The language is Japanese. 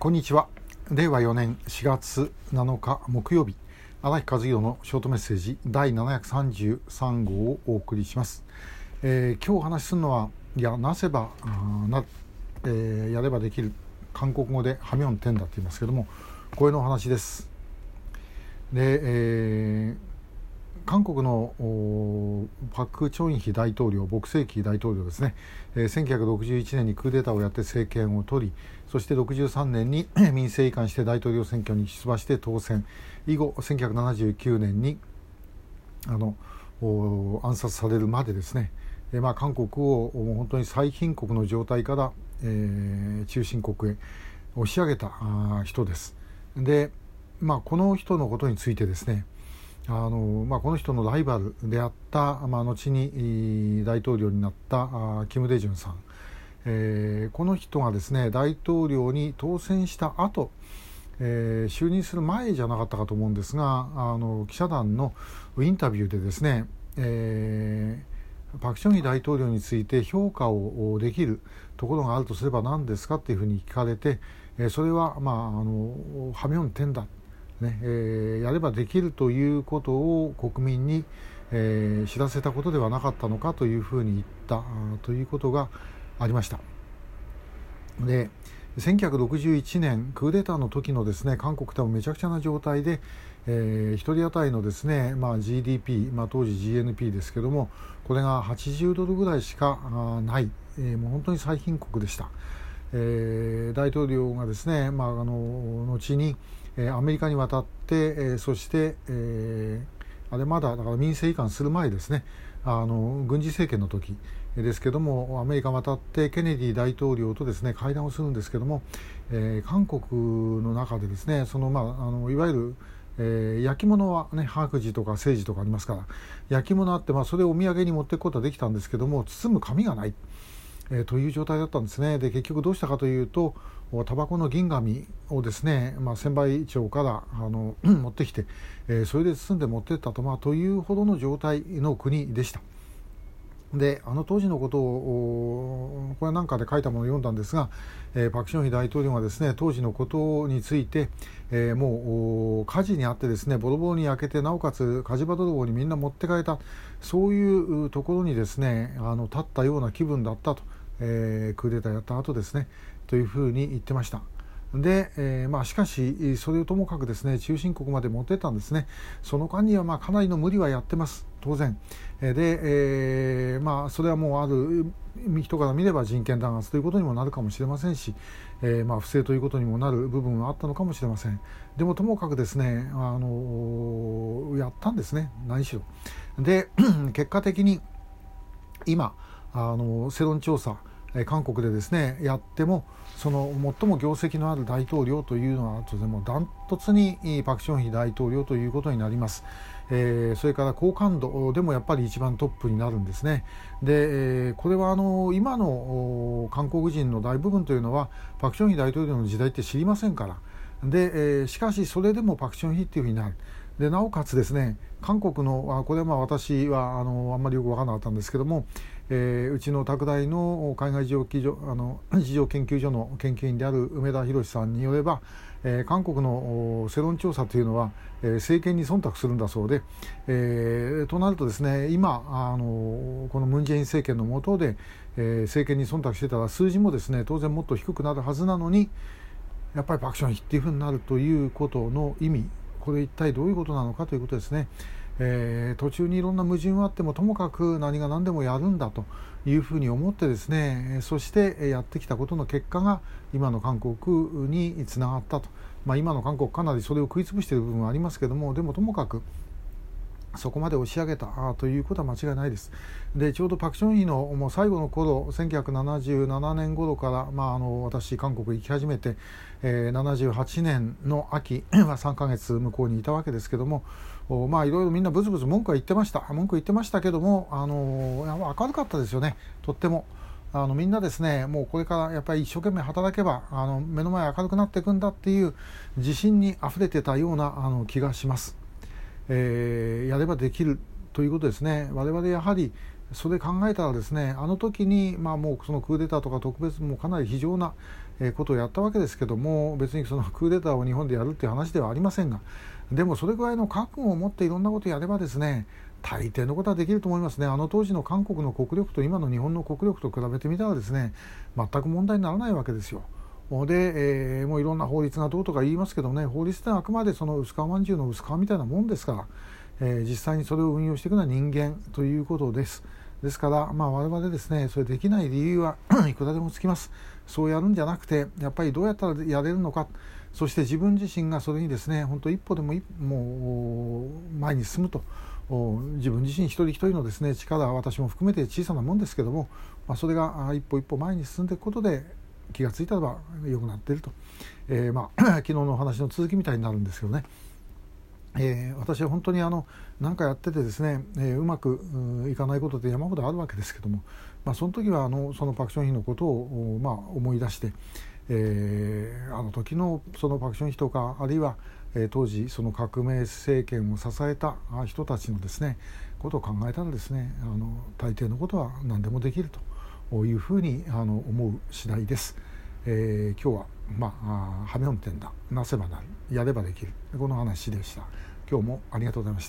こんにちは。令和4年4月7日木曜日、荒木和弘のショートメッセージ第733号をお送りします。今日お話しするのはやればできる、韓国語でハミョンテンダと言いますけども、これのお話です。で、韓国のパク・チョンヒ大統領、朴正熙大統領ですね、1961年にクーデターをやって政権を取り、そして63年に民政移管して大統領選挙に出馬して当選。以後1979年に暗殺されるまでですね、韓国を本当に最貧国の状態から、中心国へ押し上げた人です。で、この人のことについてですね、この人のライバルであった、後に大統領になったキム・デジュンさん、この人がですね、大統領に当選した後、就任する前じゃなかったかと思うんですが、記者団のインタビューでですね、パク・チョンヒ大統領について評価をできるところがあるとすれば何ですかっていうふうに聞かれて、それは、ハミョンテンダやればできるということを国民に、知らせたことではなかったのかというふうに言ったということがありました。で、1961年クーデターの時のですね、韓国でもめちゃくちゃな状態で、1人当たりのですね、GDP、当時 GNP ですけども、これが$80ぐらいしかない、もう本当に最貧国でした。大統領がですね、後にアメリカに渡って、そして、民政移管する前ですね、軍事政権の時ですけども、アメリカに渡ってケネディ大統領とですね、会談をするんですけども、韓国の中でですね、いわゆる焼き物はね、白磁とか青磁とかありますから、焼き物あって、それをお土産に持っていくことはできたんですけども、包む紙がないという状態だったんですね。で、結局どうしたかというと、タバコの銀紙をですね、専売庁から持ってきて、それで包んで持っていったと、というほどの状態の国でした。で、当時のことをこれなんかで書いたものを読んだんですが、パク・チョンヒ大統領がですね、当時のことについて、もう火事にあってですね、ボロボロに焼けて、なおかつ火事場泥棒にみんな持ってかれた、そういうところにですね、立ったような気分だったと、クーデターやった後ですね、というふうに言ってました。で、しかしそれをともかくですね、中心国まで持ってったんですね。その間にはかなりの無理はやってます、当然で、それはもうある人から見れば人権弾圧ということにもなるかもしれませんし、不正ということにもなる部分はあったのかもしれません。でもともかくですね、やったんですね、何しろ。で、結果的に今世論調査、韓国でですねやっても、その最も業績のある大統領というのは当然もうダントツにパク・チョンヒ大統領ということになります。それから好感度でもやっぱり一番トップになるんですね。で、これは今の韓国人の大部分というのはパク・チョンヒ大統領の時代って知りませんから。で、しかしそれでもパク・チョンヒっていうふうになる。で、なおかつですね、韓国のこれは私はあんまりよく分からなかったんですけども、うちの拓大の海外事情研究所の研究員である梅田博さんによれば、韓国の世論調査というのは、政権に忖度するんだそうで、となるとですね、今このムン・ジェイン政権の下で、政権に忖度してたら数字もですね、当然もっと低くなるはずなのに、やっぱりパク・チョンヒっていうふうになるということの意味、これ一体どういうことなのかということですね。途中にいろんな矛盾はあっても、ともかく何が何でもやるんだというふうに思ってですね、そしてやってきたことの結果が今の韓国につながったと、今の韓国かなりそれを食い潰している部分はありますけども、でもともかくそこまで押し上げたということは間違いないです。で、ちょうどパク・チョンヒのもう最後の頃、1977年頃から、私韓国行き始めて、78年の秋は3ヶ月向こうにいたわけですけども、いろいろみんなブツブツ文句は言ってましたけども、明るかったですよね、とっても。みんなですね、もうこれからやっぱり一生懸命働けば目の前明るくなっていくんだっていう自信にあふれてたような気がします。やればできるということですね。我々やはりそれ考えたらですね、あの時にもうそのクーデターとか特別もかなり非常なことをやったわけですけども、別にそのクーデターを日本でやるっていう話ではありませんが、でもそれぐらいの覚悟を持っていろんなことをやればですね、大抵のことはできると思いますね。あの当時の韓国の国力と今の日本の国力と比べてみたらですね、全く問題にならないわけですよ。で、もういろんな法律がどうとか言いますけどね、法律ってあくまでその薄皮まんじゅうの薄皮みたいなもんですから、実際にそれを運用していくのは人間ということです。ですから、我々ですね、それできない理由はいくらでもつきます。そうやるんじゃなくて、やっぱりどうやったらやれるのか、そして自分自身がそれにですね、本当一歩でも前に進むと、自分自身一人一人のですね、力は私も含めて小さなもんですけども、それが一歩一歩前に進んでいくことで、気がついたらば良くなっていると、昨日のお話の続きみたいになるんですけどね、私は本当に何かやっててですね、うまくいかないことって山ほどあるわけですけども、その時はそのパク・チョンヒのことを、思い出して、あの時のそのパク・チョンヒとか、あるいは当時その革命政権を支えた人たちのですねことを考えたらですね、大抵のことは何でもできるというふうに思う次第です。今日は羽目を転んだ、なせばなる、やればできる、この話でした。今日もありがとうございました。